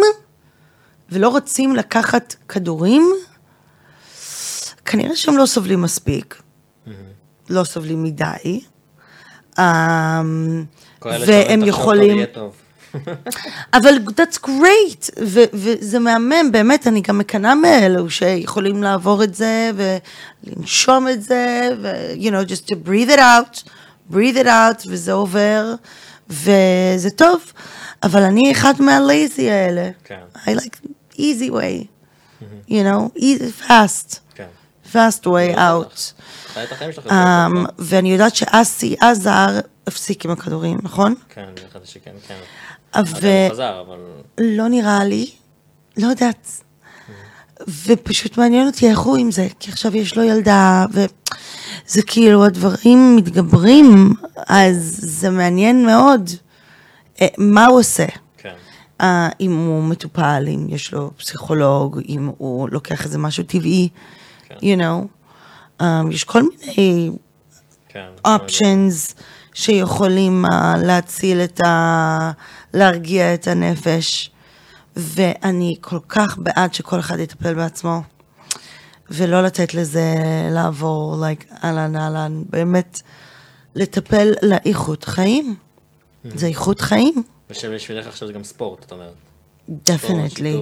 ולא רוצים לקחת כדורים, כנראה שהם לא סובלים מספיק, לא סובלים מדי, והם יכולים... אבל that's great, וזה מהמם, באמת, אני גם מקנה מאלו שיכולים לעבור את זה, ולנשום את זה, you know, just to breathe it out, וזה עובר, וזה טוב, אבל אני אחד מהלייזי האלה. I like easy way, you know, easy, fast way out. ואני יודעת שאסי עזר הפסיק עם הכדורים, נכון? כן, אני חושב שכן, כן. אבל לא נראה לי, לא יודעת, ופשוט מעניין אותי איך הוא עם זה, כי עכשיו יש לו ילדה, וזה כאילו הדברים מתגברים, אז זה מעניין מאוד מה הוא עושה, אם הוא מטופל, אם יש לו פסיכולוג, אם הוא לוקח איזה משהו טבעי, you know, יש כל מיני options שיכולים להציל את ה... להרגיע את הנפש, ואני כל כך בעד שכל אחד יטפל בעצמו, ולא לתת לזה לעבור, like, אלן, באמת, לטפל לאיכות חיים. זה איכות חיים. בשבילך עכשיו זה גם ספורט, את אומרת. דפנטלי.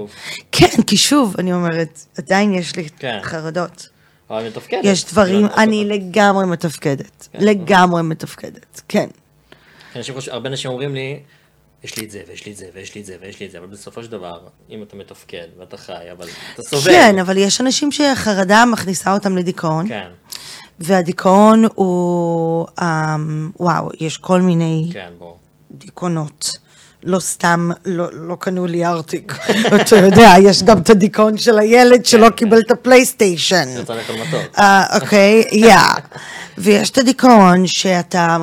כן, כי שוב, אני אומרת, עדיין יש לי חרדות. אבל מתפקדת. יש דברים, אני לגמרי מתפקדת. לגמרי מתפקדת, כן. הרבה אנשים אומרים לי, יש לי את זה, אבל בסופו של דבר, אם אתה מתפקד ואתה חי, אבל אתה סובל. כן, אבל יש אנשים שהחרדה מכניסה אותם לדיכאון. כן. והדיכאון הוא, וואו, יש כל מיני דיכאונות. לא סתם, לא קנו לי ארטיק. אתה יודע, יש גם את הדיכאון של הילד שלא קיבל את הפלייסטיישן. יצא לך למתות. אוקיי, ויש את הדיכאון שאתה...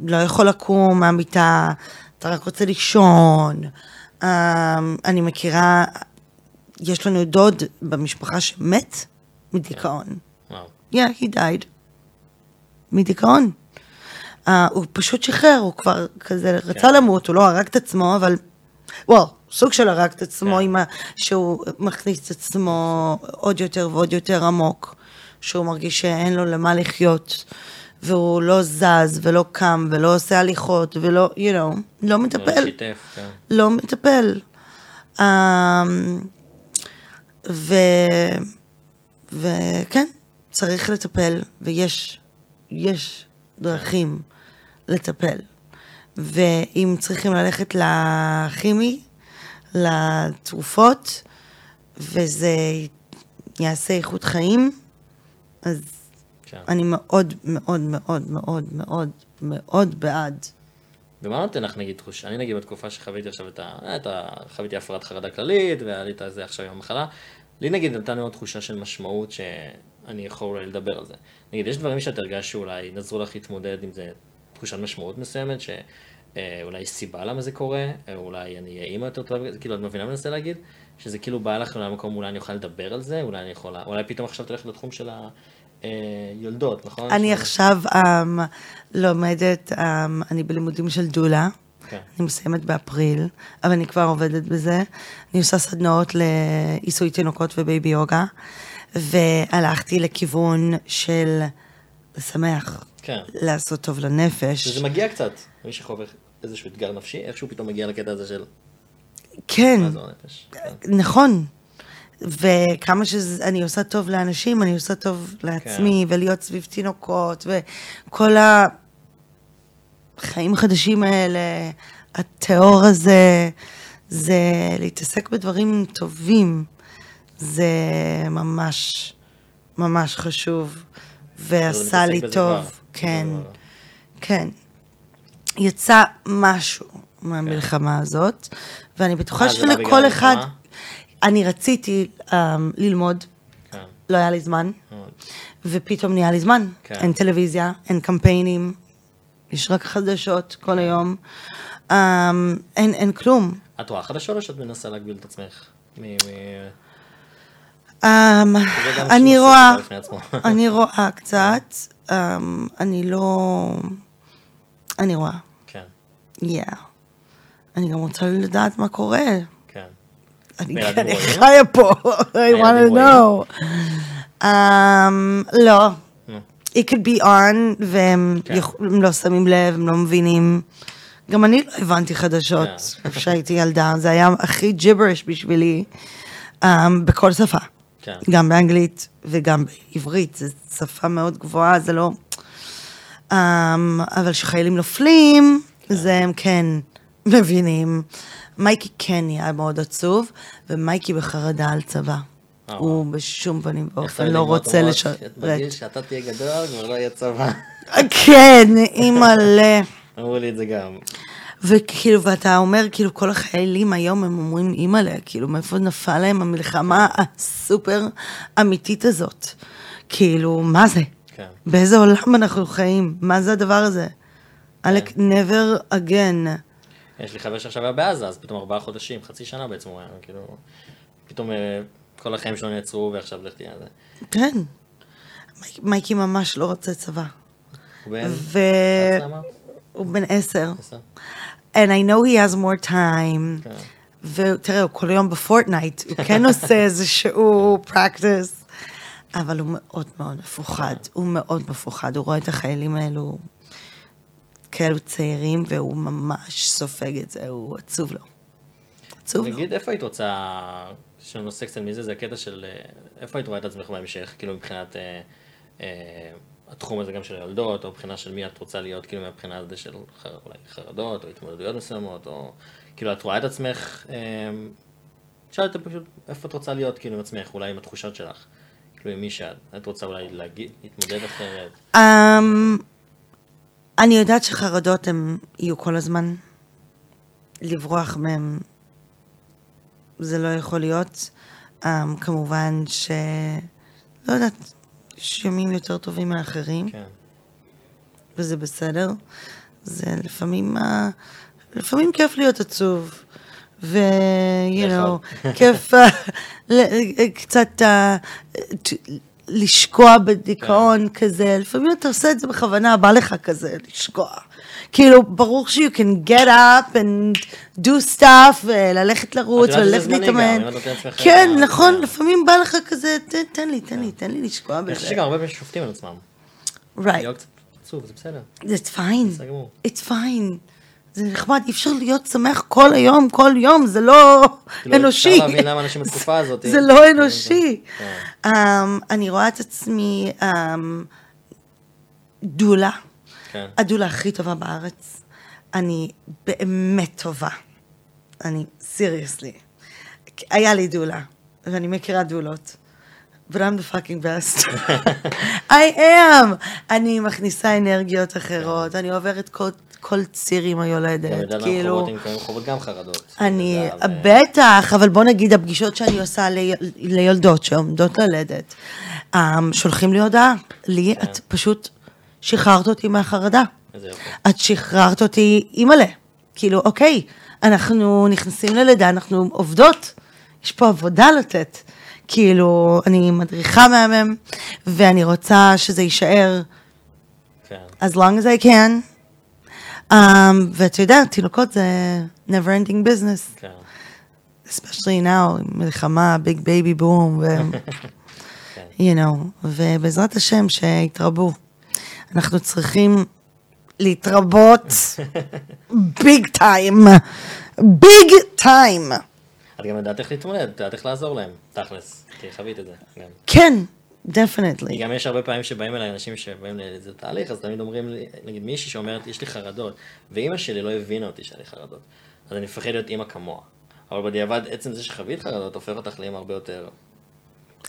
לא יכול לקום מהמיטה, אתה רק רוצה לישון. אני מכירה, יש לנו דוד במשפחה שמת מדיכאון. He died. מדיכאון. הוא פשוט שחרר, הוא כבר כזה רצה למות, הוא לא הרג את עצמו, אבל... סוג של הרג את עצמו, שהוא מכניס את עצמו עוד יותר ועוד יותר עמוק, שהוא מרגיש שאין לו למה לחיות. והוא לא זז, ולא קם, ולא עושה הליכות, ולא, you know, לא מטפל. לא שיתף, כן. לא מטפל. וכן, צריך לטפל, ויש, יש דרכים לטפל. ואם צריכים ללכת לכימי, לתרופות, וזה יעשה איכות חיים, אז אני מאוד מאוד מאוד מאוד מאוד מאוד בעד. ומה נותן לך נגיד תחוש? אני נגיד בתקופה שחוויתי עכשיו חוויתי הפרעת חרדה כללית, ועלית על זה עכשיו עם המחלה, לי נגיד נתן מאוד תחושה של משמעות שאני יכול אולי לדבר על זה. נגיד יש דברים שאת הרגשת שאולי נעזרו לך להתמודד עם זה, תחושת משמעות מסוימת, שאולי יש סיבה למה זה קורה, אולי אני אהיה אמא יותר טובה, כאילו את מבינה מנסה להגיד, שזה כאילו בא לך למקום, אולי אני אוכל לדבר על זה, אולי אני יכולה, אולי פתאום עכשיו תלך לתחום של היולדות, נכון? אני עכשיו לומדת, אני בלימודים של דולה, אני מסיימת באפריל, אבל אני כבר עובדת בזה, אני עושה סדנאות לעיסוי תינוקות ובייבי יוגה, והלכתי לכיוון של לשמח, לעשות טוב לנפש. וזה מגיע קצת, מי שחווה איזשהו אתגר נפשי, איכשהו פתאום מגיע לקטע הזה של... כן, נכון. וכמה שאני עושה טוב לאנשים, אני עושה טוב לעצמי, ולהיות סביב תינוקות, וכל החיים חדשים האלה, התיאור הזה, זה להתעסק בדברים טובים, זה ממש, ממש חשוב. ועשה לי טוב, כן, כן. יצא משהו מהמלחמה הזאת, ואני בטוחה שלכל אחד, אני רציתי ללמוד, לא היה לי זמן, ופתאום נהיה לי זמן. אין טלוויזיה, אין קמפיינים, יש רק חדשות כל היום, אין כלום. את רואה חדשות או שאת מנסה להגביל את עצמך? אני רואה קצת, אני רואה. כן. אני גם רוצה לדעת מה קורה. כן. אני חיה פה, I want to know. לא. It could be on, והם לא שמים לב, הם לא מבינים. גם אני לא הבנתי חדשות כשהייתי ילדה, זה היה הכי ג'יבריש בשבילי, בכל שפה. גם באנגלית וגם בעברית, זו שפה מאוד גבוהה, זה לא... אבל שחיילים נופלים, זה הם כן מבינים. מייקי כן היה מאוד עצוב, ומייקי בחרדה על צבא. הוא בשום פנים באופן לא רוצה לשרת. בגיל שאתה תהיה גדול, כבר לא יהיה צבא. כן, אימא ל... אמרו לי את זה גם. וכאילו, ואתה אומר, כאילו, כל החיילים היום הם אומרים אימא לה, כאילו, מאיפה נפל להם המלחמה הסופר אמיתית הזאת? כאילו, מה זה? כן. באיזה עולם אנחנו חיים? מה זה הדבר הזה? כן. אלק, never again. יש לי חבר שעכשיו היה בעזה, אז פתאום 4 חודשים, חצי שנה בעצם הוא היה, כאילו, פתאום כל החיים שלו נעצרו ועכשיו לך תהיה על זה. כן. מייקי ממש לא רוצה צבא. הוא בן 10. And I know he has more time. ותראה, הוא כל יום בפורטנייט, הוא כן עושה איזשהו practice, אבל הוא מאוד מאוד מפוחד, הוא מאוד מפוחד, הוא רואה את החיילים האלו כאלו צעירים, והוא ממש סופג את זה, הוא עצוב לו. עצוב לו. נגיד, איפה היית רוצה, שנושא קצת מזה, זה הקטע של, איפה היית רואה את עצמך בהמשך, כאילו מבחינת... התחום הזה גם של הילדות, או מבחינה של מי את רוצה להיות, כאילו מהבחינה הזה של אולי חרדות, או התמודדויות מסוימות, או כאילו את רואה את עצמך, שאלת פשוט איפה את רוצה להיות כאילו עם עצמך, אולי עם התחושות שלך, כאילו עם מי שאת רוצה אולי להגיד, להתמודד אחרת. אני יודעת שחרדות הם יהיו כל הזמן, לברוח מהם זה לא יכול להיות, כמובן שלא יודעת, יש ימים יותר טובים מאחרים, וזה בסדר. זה לפעמים כיף להיות עצוב, כיף קצת לשקוע בדיכאון כזה, לפעמים אתה עושה את זה בכוונה, בא לך כזה לשקוע. כאילו, ברור ש- you can get up and do stuff, וללכת לרוץ, וללכת להתאמן. כן, נכון, לפעמים בא לך כזה, תן לי לשקוע בזה. אני חושב שגם הרבה פעמים שופטים על עצמם. Right. עצוב, זה בסדר. It's fine. It's fine. זה נחמד, אי אפשר להיות שמח כל היום, כל יום, זה לא אנושי. אפשר להבין למה אנשים בתקופה הזאת. זה לא אנושי. אני רואה את עצמי דולה. הדולה הכי טובה בארץ. אני באמת טובה. אני, סיריוסלי. היה לי דולה, ואני מכירה דולות. But I'm the fucking best. I am. אני מכניסה אנרגיות אחרות, אני עוברת כל ציר עם היולדת, כאילו... חובות גם חרדות. אני, בטח, אבל בוא נגיד, הפגישות שאני עושה לילדות שעומדות ללדת, שולחים לי הודעה, לי, את פשוט שחררת אותי מהחרדה. את שחררת אותי אימאלה. כאילו, אוקיי, אנחנו נכנסים ללידה, אנחנו עובדות, יש פה עבודה לתת. כאילו, אני מדריכה מהמם, ואני רוצה שזה יישאר as long as I can. ואתה יודע, תינוקות זה never ending business. Especially now, מלחמה, big baby boom, you know, ובעזרת השם שהתרבו. אנחנו צריכים להתרבות big time. big time. את גם יודעת איך להתמודד, יודעת איך לעזור להם, תכלס, כי חווית את זה גם. כן, definitely. גם יש הרבה פעמים שבאים אליי אנשים שבאים לאיזה תהליך, אז תמיד אומרים לי, נגיד מישהי שאומרת, יש לי חרדות, ואמא שלי לא הבינה אותי שהיה לי חרדות, אז אני מפחד להיות אמא כמוה. אבל בדיעבד, עצם זה שחווית חרדות, הופך אותך לאמא הרבה יותר...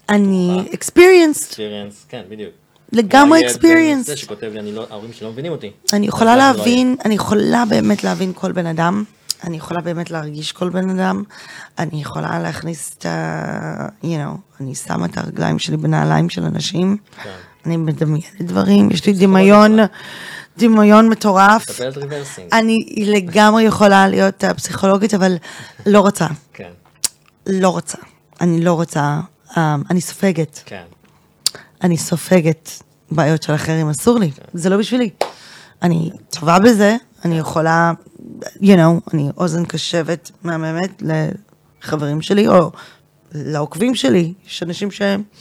אני... experienced. experienced, כן, בדיוק. לגמרי experienced. זה שכותב לי, ההורים שלי לא מבינים אותי. אני יכולה להבין, אני יכולה באמת להבין כל בן אדם. אני יכולה באמת להרגיש כל בן אדם, אני יכולה להכניס את ה... you know, אני שמה את הרגליים שלי בנעליים של אנשים, אני מדמיינת דברים, יש לי דמיון מטורף. אני לגמרי יכולה להיות פסיכולוגית, אבל לא רוצה. לא רוצה. אני לא רוצה. אני סופגת. אני סופגת בעיות של אחרים, אסור לי. זה לא בשבילי. אני טובה בזה, אני יכולה... you know, אני אוזן קשבת מהממת לחברים שלי או לעוקבים שלי, יש אנשים שבא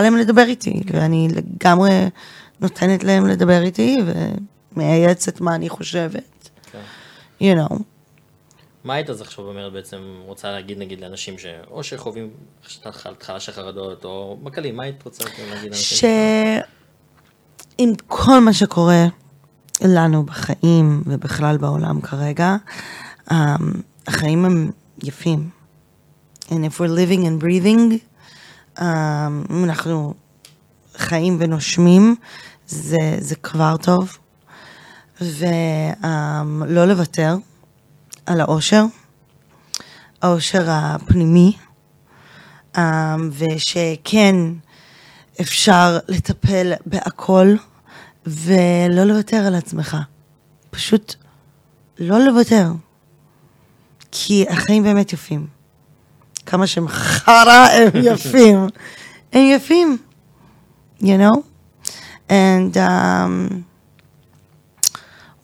להם לדבר איתי ואני לגמרי נותנת להם לדבר איתי ומייעצת מה אני חושבת, you know. מה היית אז עכשיו אומרת בעצם, רוצה להגיד נגיד לאנשים או שחווים התחלה של חרדות או בקלים, מה היית רוצה להגיד לאנשים? שעם כל מה שקורה לנו בחיים ובכלל בעולם כרגע, החיים הם יפים. And if we're living and breathing, אנחנו חיים ונושמים, זה כבר טוב. ולא לוותר על האושר, האושר הפנימי, ושכן אפשר לטפל בהכל, ולא לוותר על עצמך. פשוט לא לוותר. כי החיים באמת יפים. כמה שהם חרא הם יפים. הם יפים. You know? And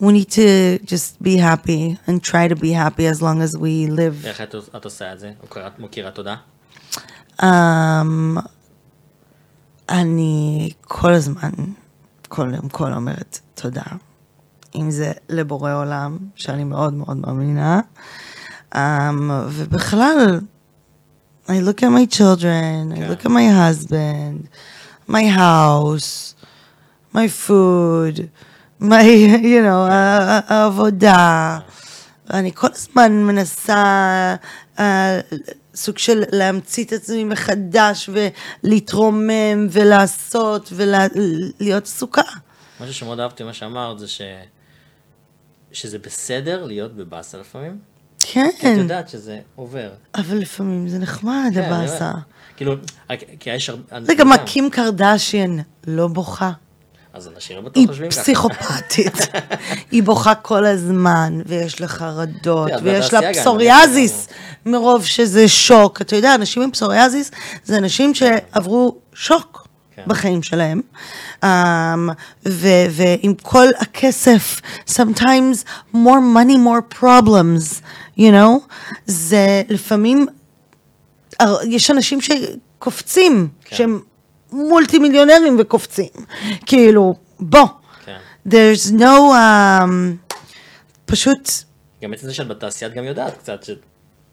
we need to just be happy and try to be happy as long as we live. איך את עושה את זה? מוכירה תודה? אני כל הזמן... כל אומרת תודה, אם זה לבורא עולם, שאני מאוד מאוד מאמינה, ובכלל, I look at my children, I look at my husband, my house, my food, my, you know, העבודה, אני כל הזמן מנסה סוג של להמציא את עצמי מחדש ולהתרומם ולעשות ולהיות סוכה. משהו שמאוד אהבתי מה שאמרת זה שזה בסדר להיות בבאסה לפעמים. כן. כי את יודעת שזה עובר. אבל לפעמים זה נחמד הבאסה. כאילו, כי יש הרבה... זה גם הקים קרדשיין, לא בוכה. אז אנשים לא בטוח חושבים ככה. היא פסיכופתית. היא בוכה כל הזמן, ויש לה חרדות, ויש לה פסוריאזיס, מרוב שזה שוק. אתה יודע, אנשים עם פסוריאזיס, זה אנשים שעברו שוק בחיים שלהם. ועם כל הכסף, sometimes more money, more problems, you know? זה לפעמים, יש אנשים שקופצים, שהם מולטי מיליונרים וקופצים, כאילו, בוא, there's no פשוט... גם את זה שאת בתעשיית גם יודעת קצת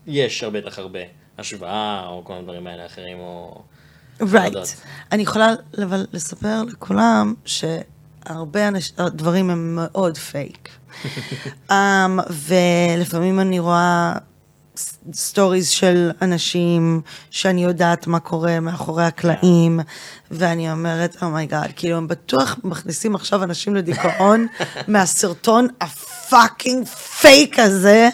שיש הרבה לך הרבה השוואה או כל הדברים האלה אחרים או... Right. אני יכולה לספר לכולם שהרבה הדברים הם מאוד פייק. ולפעמים אני רואה סטוריז של אנשים שאני יודעת מה קורה מאחורי הקלעים, ואני אומרת, oh my God, כאילו הם בטוח מכניסים עכשיו אנשים לדיכאון מהסרטון הפאקינג פייק הזה,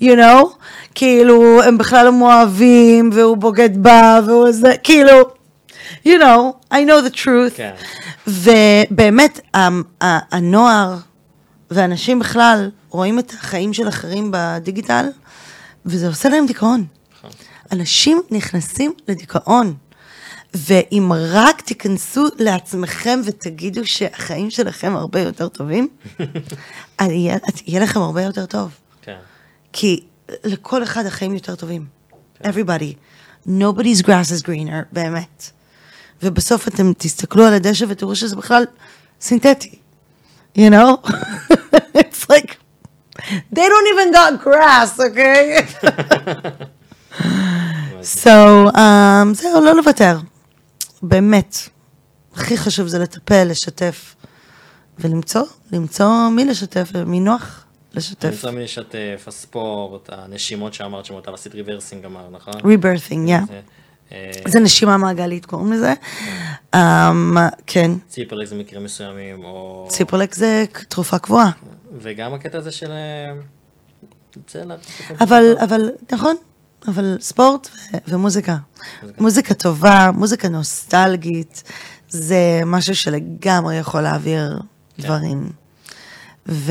you know? כאילו הם בכלל לא מואהבים, והוא בוגד בה, והוא זה, כאילו... you know, I know the truth. כן. ובאמת, הנוער ואנשים בכלל רואים את החיים של אחרים בדיגיטל, וזה עושה להם דיכאון. אנשים נכנסים לדיכאון, ואם רק תיכנסו לעצמכם ותגידו שהחיים שלכם הרבה יותר טובים, יהיה לכם הרבה יותר טוב. כן. כי לכל אחד החיים יותר טובים. Everybody. Nobody's grass is greener, באמת. ובסוף אתם תסתכלו על הדשא ותראו שזה בכלל סינתטי. You know? It's like, they don't even got grass, okay? So, זהו, לא לוותר. באמת. הכי חשוב זה לטפל, לשתף. ולמצוא, מי לשתף, מי נוח לשתף. למצוא מי לשתף, הספורט, הנשימות שאמרת שמותר לעשות ריברסינג אמר, נכון? Rebirthing, yeah. זה נשימה מעגלית, קוראים לזה. כן. ציפרלק זה מקרים מסוימים, או... ציפרלק זה תרופה קבועה. וגם הקטע הזה של... אבל, נכון, אבל ספורט ומוזיקה. מוזיקה טובה, מוזיקה נוסטלגית, זה משהו שלגמרי יכול להעביר דברים. וכן.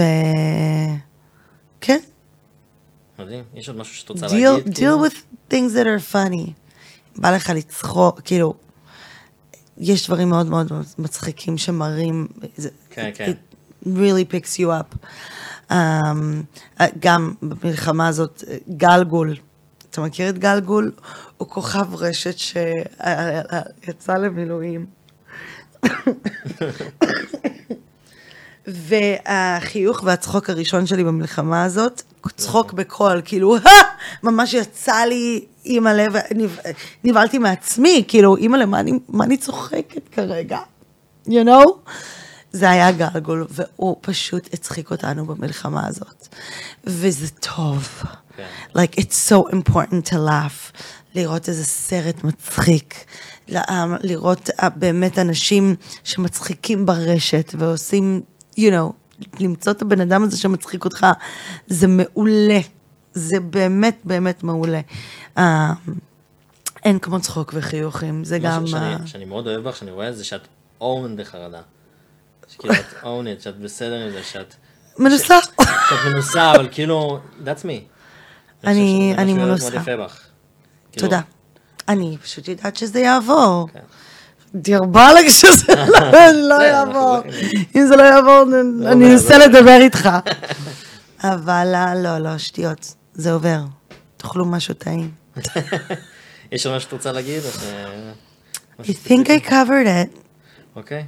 מדהים, יש עוד משהו שאת רוצה להגיד? Deal with things that are funny. בא לך לצחוק, כאילו, יש דברים מאוד מאוד מצחיקים שמראים, כן, כן. It really picks you up. גם במלחמה הזאת, גלגול, אתה מכיר את גלגול? הוא כוכב רשת שיצא למילואים. והחיוך והצחוק הראשון שלי במלחמה הזאת, צחוק בכל, כאילו, ממש יצא לי אימא לב, נבעלתי מעצמי, כאילו, אימא לב, מה אני צוחקת כרגע? You know? זה היה גלגול, והוא פשוט הצחיק אותנו במלחמה הזאת. וזה טוב. Like, it's so important to laugh. לראות איזה סרט מצחיק. לראות באמת אנשים שמצחיקים ברשת, ועושים, you know, למצוא את הבן אדם הזה שמצחיק אותך, זה מעולה. זה באמת, באמת מעולה. אין כמו צחוק וחיוכים, זה גם... שאני מאוד אוהב לך, שאני רואה את זה, שאת own בחרדה. שכאילו, את own it, שאת בסדר עם זה, שאת... מנוסה. שאת מנוסה, אבל כאילו, that's me. אני מנוסה. תודה. אני פשוט יודעת שזה יעבור. דרבה לך שזה לא יעבור. אם זה לא יעבור, אני אנסה לדבר איתך. אבל לא, שטויות. זה עובר. תאכלו משהו טעים. יש עוד מה שאת רוצה להגיד? I think I covered it. אוקיי.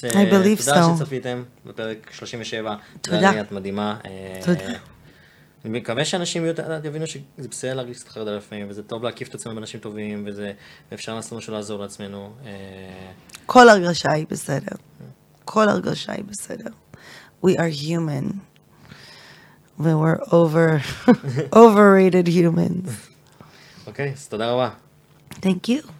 I believe so. תודה שצפיתם בפרק 37. תודה. את מדהימה. תודה. אני מקווה שאנשים יבינו שזה בסדר להרגיש את החרדה לפעמים, וזה טוב להקיף את עצמנו באנשים טובים, ואפשר לעשות משהו לעזור לעצמנו. כל הרגשה היא בסדר. כל הרגשה היא בסדר. We are human. We're overrated humans. אוקיי, אז תודה רבה. Thank you.